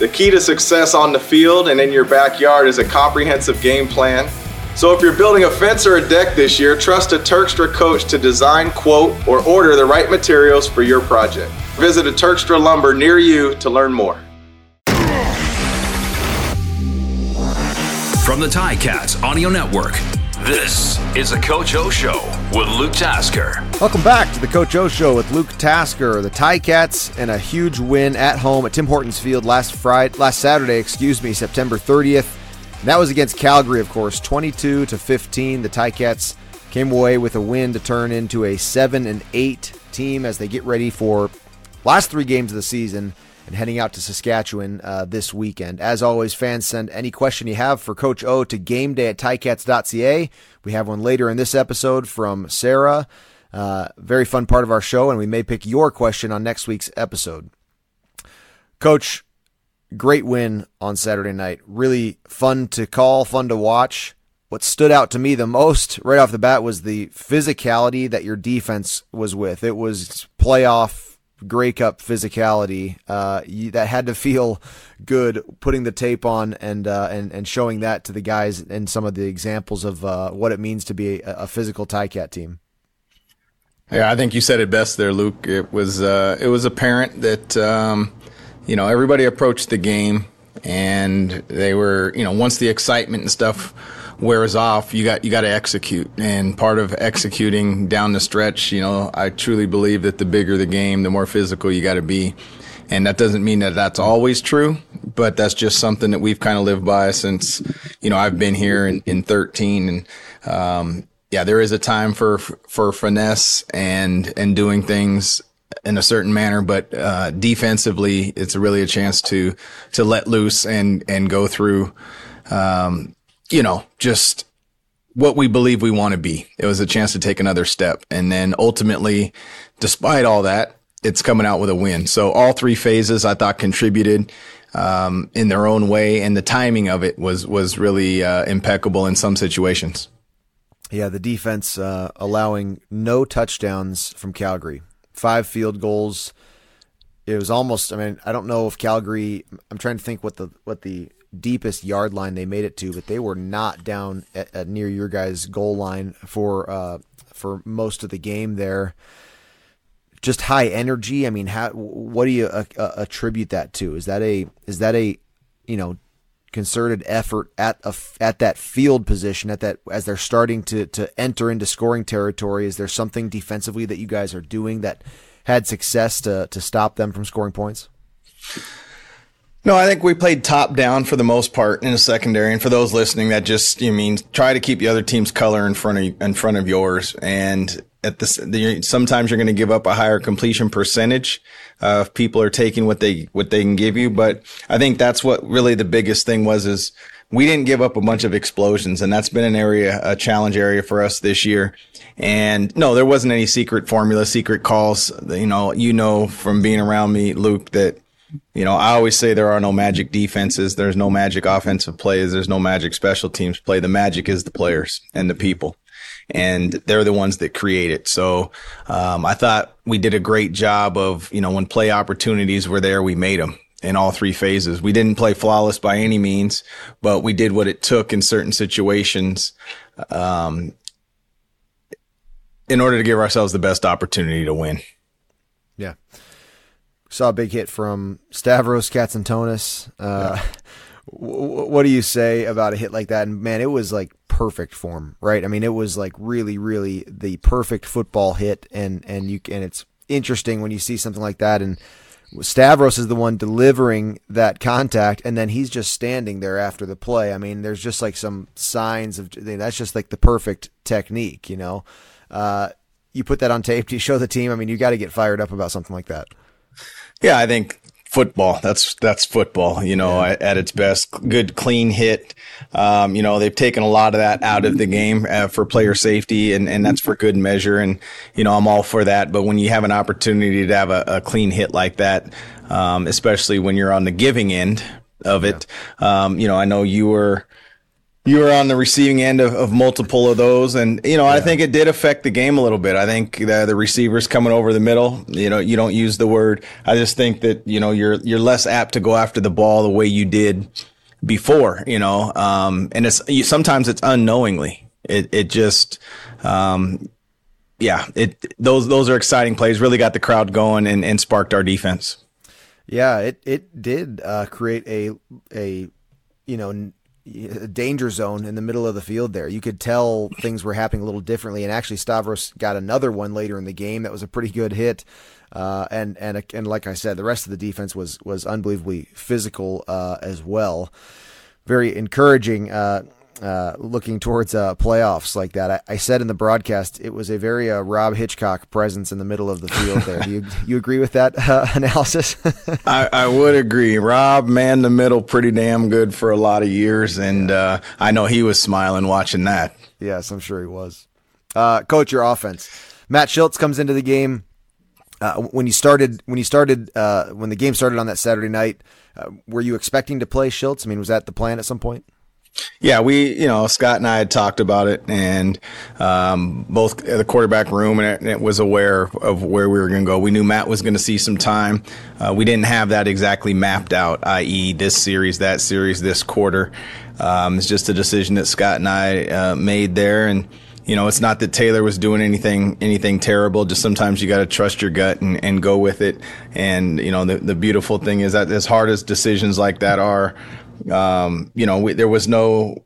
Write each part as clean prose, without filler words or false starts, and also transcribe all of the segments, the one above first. The key to success on the field and in your backyard is a comprehensive game plan. So if you're building a fence or a deck this year, trust a Turkstra coach to design, quote, or order the right materials for your project. Visit a Turkstra Lumber near you to learn more. From the Ticats Audio Network, this is the Coach O Show with Luke Tasker. Welcome back to the Coach O Show with Luke Tasker. The Ticats and a huge win at home at Tim Hortons Field last Saturday, September 30th. And that was against Calgary, of course, 22-15. The Ticats came away with a win to turn into a 7-8 team as they get ready for last three games of the season and heading out to Saskatchewan this weekend. As always, fans, send any question you have for Coach O to gameday@ticats.ca. We have one later in this episode from Sarah. Very fun part of our show, and we may pick your question on next week's episode. Coach, great win on Saturday night. Really fun to call, fun to watch. What stood out to me the most right off the bat was the physicality that your defense was with. It was playoff Grey Cup physicality that had to feel good, putting the tape on and showing that to the guys and some of the examples of what it means to be a physical Ticat team. Yeah, I think you said it best there, Luke. It was apparent that everybody approached the game, and they were, once the excitement and stuff wears off, you got to execute. And part of executing down the stretch, I truly believe that the bigger the game, the more physical you got to be. And that doesn't mean that that's always true, but that's just something that we've kind of lived by since, I've been here in 13. And, there is a time for finesse and doing things in a certain manner, but defensively, it's really a chance to let loose and go through, just what we believe we want to be. It was a chance to take another step. And then ultimately, despite all that, it's coming out with a win. So all three phases, I thought, contributed in their own way. And the timing of it was really impeccable in some situations. Yeah, the defense allowing no touchdowns from Calgary. 5 field goals. It was almost, I don't know if Calgary, I'm trying to think what the deepest yard line they made it to, but they were not down at near your guys' goal line for most of the game there. Just high energy. What do you attribute that to? Is that a concerted effort at that field position as they're starting to enter into scoring territory? Is there something defensively that you guys are doing that had success to stop them from scoring points? No, I think we played top down for the most part in the secondary. And for those listening, that just, try to keep the other team's color in front of yours. And sometimes you're going to give up a higher completion percentage if people are taking what they can give you. But I think that's what really the biggest thing was we didn't give up a bunch of explosions, and that's been a challenge area for us this year. And no, there wasn't any secret calls. From being around me, Luke, that, I always say there are no magic defenses. There's no magic offensive plays. There's no magic special teams play. The magic is the players and the people, and they're the ones that create it. So I thought we did a great job of, when play opportunities were there, we made them in all three phases. We didn't play flawless by any means, but we did what it took in certain situations in order to give ourselves the best opportunity to win. Yeah. Saw a big hit from Stavros Katzantonis. Yeah. What do you say about a hit like that? And man, it was like perfect form, right? It was like really, really the perfect football hit. And it's interesting when you see something like that. And Stavros is the one delivering that contact, and then he's just standing there after the play. There's just like some signs of that's just like the perfect technique. You put that on tape, you show the team. You got to get fired up about something like that. Yeah, I think football, that's football, yeah. At its best. Good, clean hit. They've taken a lot of that out of the game for player safety, and that's for good measure. And, I'm all for that. But when you have an opportunity to have a clean hit like that, especially when you're on the giving end of it, I know you were You were on the receiving end of multiple of those. And, you know, I think it did affect the game a little bit. I think the receivers coming over the middle, you know, you don't use the word. I just think that, you know, you're less apt to go after the ball the way you did before, you know. And sometimes it's unknowingly. Those are exciting plays. Really got the crowd going and sparked our defense. Yeah, it did create a danger zone in the middle of the field there. You could tell things were happening a little differently, and actually Stavros got another one later in the game that was a pretty good hit. And like I said, the rest of the defense was unbelievably physical as well. Very encouraging looking towards playoffs like that. I said in the broadcast it was a very Rob Hitchcock presence in the middle of the field there. Do you agree with that analysis? I would agree. Rob manned the middle pretty damn good for a lot of years, and I know he was smiling watching that. Yes, I'm sure he was. Coach, your offense. Matt Shiltz comes into the game. When the game started on that Saturday night, were you expecting to play Shiltz? I mean, was that the plan at some point? Yeah, Scott and I had talked about it, and both the quarterback room and it was aware of where we were going to go. We knew Matt was going to see some time. We didn't have that exactly mapped out, i.e. this series, that series, this quarter. It's just a decision that Scott and I made there. And, you know, it's not that Taylor was doing anything terrible. Just sometimes you got to trust your gut and go with it. And, you know, the beautiful thing is that as hard as decisions like that are, we didn't know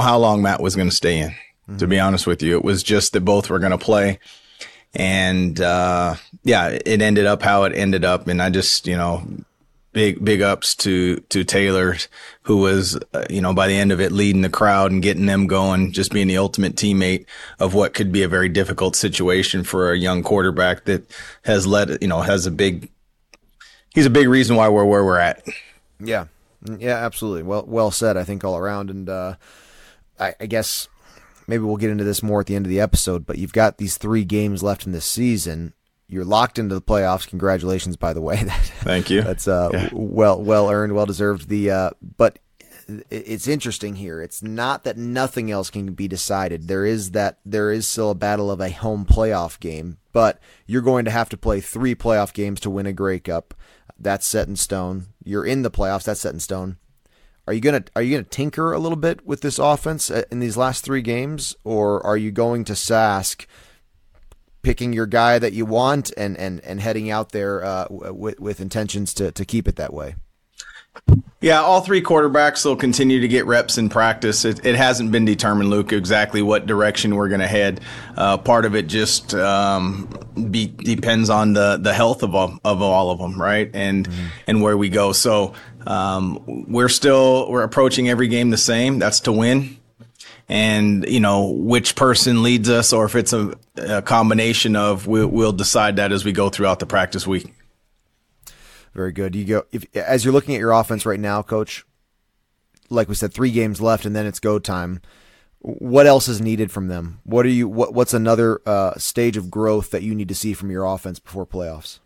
how long Matt was going to stay in, mm-hmm. to be honest with you. It was just that both were going to play, and it ended up how it ended up. And I just, you know, big ups to Taylor, who was, by the end of it, leading the crowd and getting them going, just being the ultimate teammate of what could be a very difficult situation for a young quarterback that has he's a big reason why we're where we're at. Yeah. Yeah, absolutely. Well said, I think, all around. And I guess maybe we'll get into this more at the end of the episode, but you've got these 3 games left in this season. You're locked into the playoffs. Congratulations, by the way. Thank you. That's well earned, well deserved. But it's interesting here. It's not that nothing else can be decided. There is still a battle of a home playoff game, but you're going to have to play 3 playoff games to win a Grey Cup. That's set in stone. You're in the playoffs. That's set in stone. Are you gonna tinker a little bit with this offense in these last 3 games, or are you going to Sask, picking your guy that you want and heading out there with intentions to keep it that way? Yeah, all 3 quarterbacks will continue to get reps in practice. It hasn't been determined, Luke, exactly what direction we're going to head. Part of it just depends on the health of all of them, right? And mm-hmm. and where we go. So we're approaching every game the same. That's to win. And, you know, which person leads us, or if it's a combination of, we'll decide that as we go throughout the practice week. Very good. As you're looking at your offense right now, Coach, like we said, 3 games left and then it's go time. What else is needed from them? What's another stage of growth that you need to see from your offense before playoffs?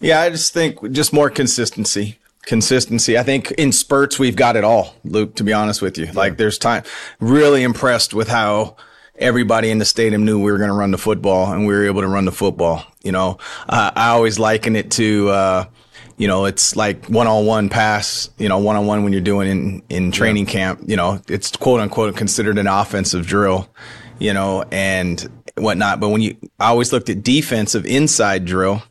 Yeah, I just think just more consistency. Consistency. I think in spurts we've got it all, Luke, to be honest with you. Yeah. Like there's time. Really impressed with how everybody in the stadium knew we were going to run the football, and we were able to run the football. You know, I always liken it to, it's like one-on-one pass, one-on-one when you're doing in training camp, it's quote unquote considered an offensive drill, and whatnot. But I always looked at defensive inside drill.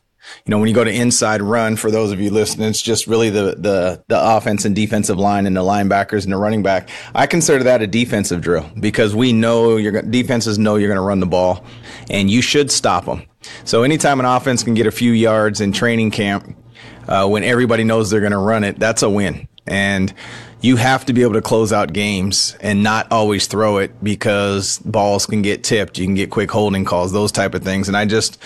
When you go to inside run, for those of you listening, it's just really the offense and defensive line and the linebackers and the running back. I consider that a defensive drill because we know defenses know you're going to run the ball, and you should stop them. So anytime an offense can get a few yards in training camp when everybody knows they're going to run it, that's a win. And you have to be able to close out games and not always throw it because balls can get tipped. You can get quick holding calls, those type of things. And I just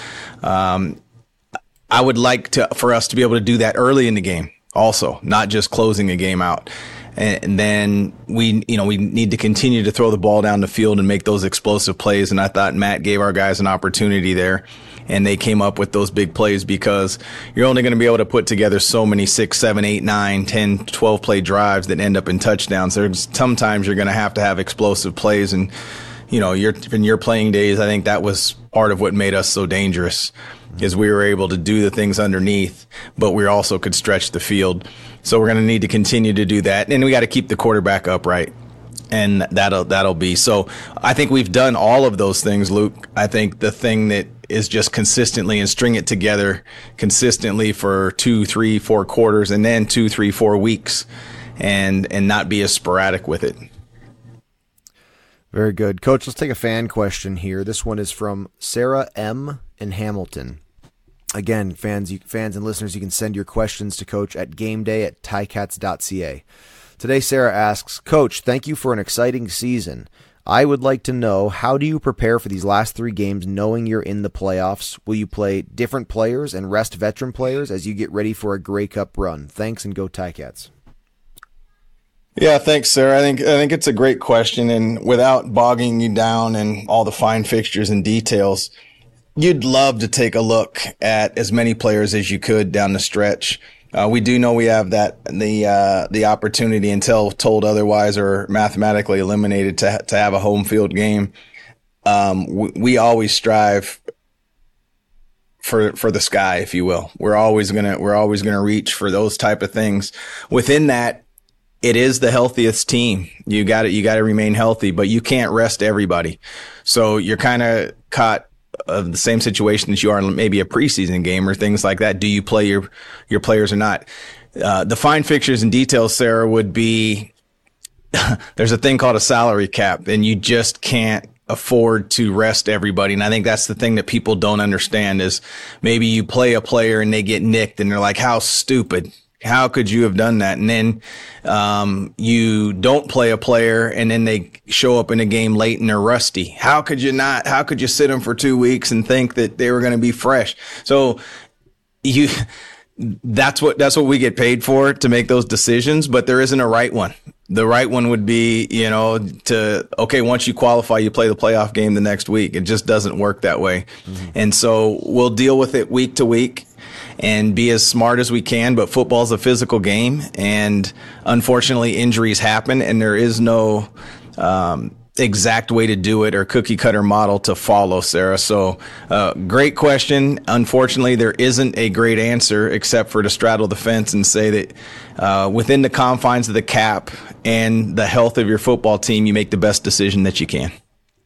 I would like for us to be able to do that early in the game also, not just closing a game out. And then we need to continue to throw the ball down the field and make those explosive plays. And I thought Matt gave our guys an opportunity there. and they came up with those big plays because you're only going to be able to put together so many 6, 7, 8, 9, 10, 12 play drives that end up in touchdowns. There's sometimes you're going to have explosive plays, and you know, in your playing days, I think that was part of what made us so dangerous, is we were able to do the things underneath, but we also could stretch the field. So we're going to need to continue to do that, and we got to keep the quarterback upright. And that'll be. So I think we've done all of those things, Luke. I think the thing that is just consistently and string it together consistently for 2, 3, 4 quarters, and then 2, 3, 4 weeks, and not be as sporadic with it. Very good. Coach, let's take a fan question here. This one is from Sarah M. in Hamilton. Again, fans and listeners, you can send your questions to Coach at gameday@ticats.ca. Today, Sarah asks, Coach, thank you for an exciting season. I would like to know, how do you prepare for these last 3 games knowing you're in the playoffs? Will you play different players and rest veteran players as you get ready for a Grey Cup run? Thanks, and go Ticats. Yeah, thanks, Sarah. I think it's a great question, and without bogging you down in all the fine fixtures and details, you'd love to take a look at as many players as you could down the stretch. We do know we have the opportunity, until told otherwise or mathematically eliminated, to have a home field game. We always strive for the sky, if you will. We're always gonna reach for those type of things. Within that, it is the healthiest team. You got to remain healthy, but you can't rest everybody. So you're kind of caught of the same situation that you are in maybe a preseason game or things like that. Do you play your players or not? The fine fixtures and details, Sarah, would be there's a thing called a salary cap, and you just can't afford to rest everybody. And I think that's the thing that people don't understand, is maybe you play a player and they get nicked and they're like, how stupid. How could you have done that? And then you don't play a player, and then they show up in a game late and they're rusty. How could you not? How could you sit them for 2 weeks and think that they were going to be fresh? So that's what we get paid for, to make those decisions, but there isn't a right one. The right one would be, once you qualify, you play the playoff game the next week. It just doesn't work that way. Mm-hmm. And so we'll deal with it week to week and be as smart as we can, but football's a physical game, and unfortunately injuries happen, and there is no exact way to do it or cookie cutter model to follow, Sarah. So great question. Unfortunately, there isn't a great answer except for to straddle the fence and say that within the confines of the cap and the health of your football team, you make the best decision that you can.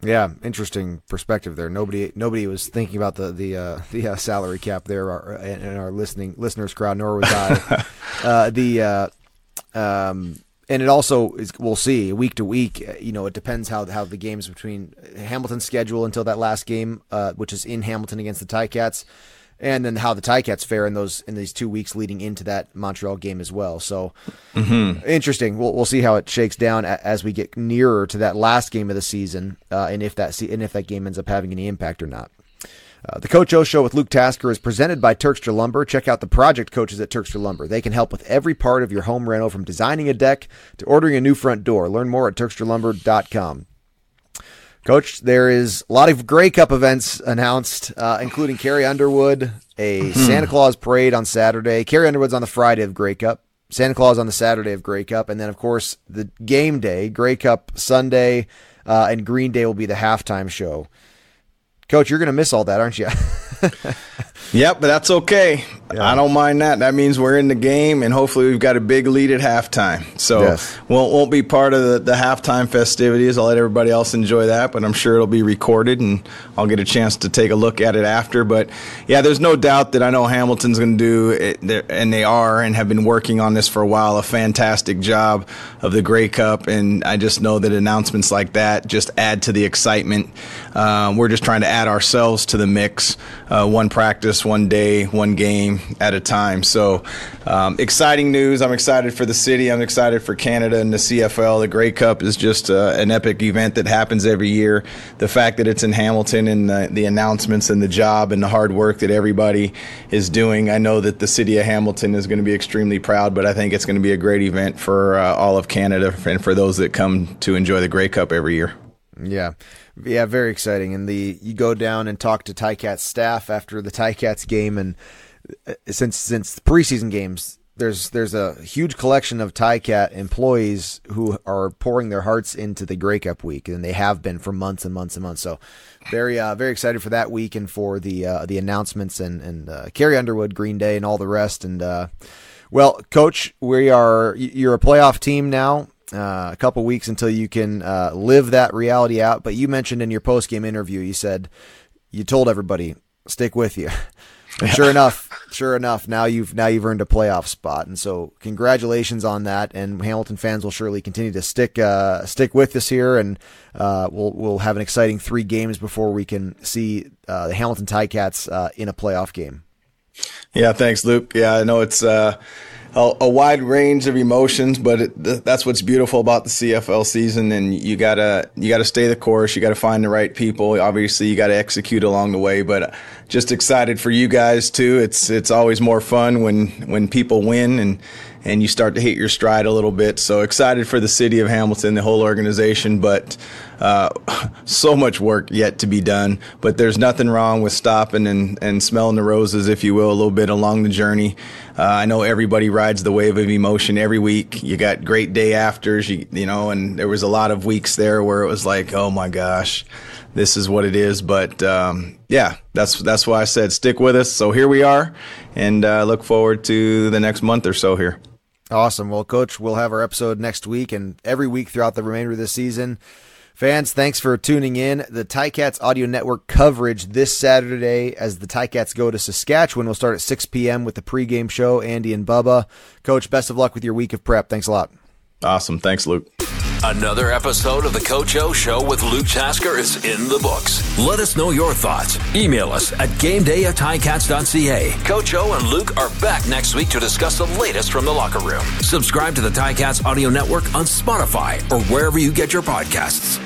Yeah, interesting perspective there. Nobody was thinking about the salary cap there in our listeners crowd, nor was I. And it also is, we'll see week to week. It depends how the games between Hamilton's schedule until that last game, which is in Hamilton against the Ticats, and then how the Ticats fare in these 2 weeks leading into that Montreal game as well. So Interesting. We'll see how it shakes down as we get nearer to that last game of the season, and if that game ends up having any impact or not. The Coach O Show with Luke Tasker is presented by Turkstra Lumber. Check out the project coaches at Turkstra Lumber. They can help with every part of your home rental, from designing a deck to ordering a new front door. Learn more at turkstralumber.com. Coach, there is a lot of Grey Cup events announced, including Carrie Underwood, a Santa Claus parade on Saturday. Carrie Underwood's on the Friday of Grey Cup, Santa Claus on the Saturday of Grey Cup, and then, of course, the game day, Grey Cup Sunday, and Green Day will be the halftime show. Coach, you're going to miss all that, aren't you? Yep, but that's okay. Yeah. I don't mind that. That means we're in the game, and hopefully we've got a big lead at halftime. So yes. Won't be part of the halftime festivities. I'll let everybody else enjoy that, but I'm sure it'll be recorded, and I'll get a chance to take a look at it after. But, yeah, there's no doubt that I know Hamilton's going to do it, and they are and have been working on this for a while, a fantastic job of the Grey Cup, and I just know that announcements like that just add to the excitement. We're just trying to add ourselves to the mix, one practice, one day, one game at a time. So exciting news. I'm excited for the city. I'm excited for Canada and the CFL. The Grey Cup is just an epic event that happens every year. The fact that it's in Hamilton, and the announcements and the job and the hard work that everybody is doing, I know that the city of Hamilton is going to be extremely proud, but I think it's going to be a great event for all of Canada and for those that come to enjoy the Grey Cup every year. Yeah, very exciting. And you go down and talk to Ticats staff after the Ticats game, and since the preseason games, there's a huge collection of Ticat employees who are pouring their hearts into the Grey Cup week, and they have been for months and months and months. So very excited for that week and for the announcements and Carrie Underwood, Green Day, and all the rest. And well, Coach, you're a playoff team now. A couple weeks until you can live that reality out. But you mentioned in your post-game interview, you said you told everybody stick with you. And sure enough, now you've earned a playoff spot, and so congratulations on that. And Hamilton fans will surely continue to stick with us here, and we'll have an exciting 3 games before we can see the Hamilton Ticats in a playoff game. Yeah, thanks, Luke. Yeah, I know it's a wide range of emotions, but that's what's beautiful about the CFL season. And you gotta stay the course. You gotta find the right people. Obviously, you gotta execute along the way. But just excited for you guys too. It's always more fun when people win and you start to hit your stride a little bit. So excited for the city of Hamilton, the whole organization, but so much work yet to be done. But there's nothing wrong with stopping and smelling the roses, if you will, a little bit along the journey. I know everybody rides the wave of emotion every week. You got great day afters, you know, and there was a lot of weeks there where it was like, oh my gosh, this is what it is. But yeah, that's why I said stick with us. So here we are, and look forward to the next month or so here. Awesome. Well, Coach, we'll have our episode next week and every week throughout the remainder of the season. Fans, thanks for tuning in. The Ticats Audio Network coverage this Saturday as the Ticats go to Saskatchewan. We'll start at 6 p.m. with the pregame show, Andy and Bubba. Coach, best of luck with your week of prep. Thanks a lot. Awesome. Thanks, Luke. Another episode of the Coach O Show with Luke Tasker is in the books. Let us know your thoughts. Email us at gameday@ticats.ca. Coach O and Luke are back next week to discuss the latest from the locker room. Subscribe to the Ticats Audio Network on Spotify or wherever you get your podcasts.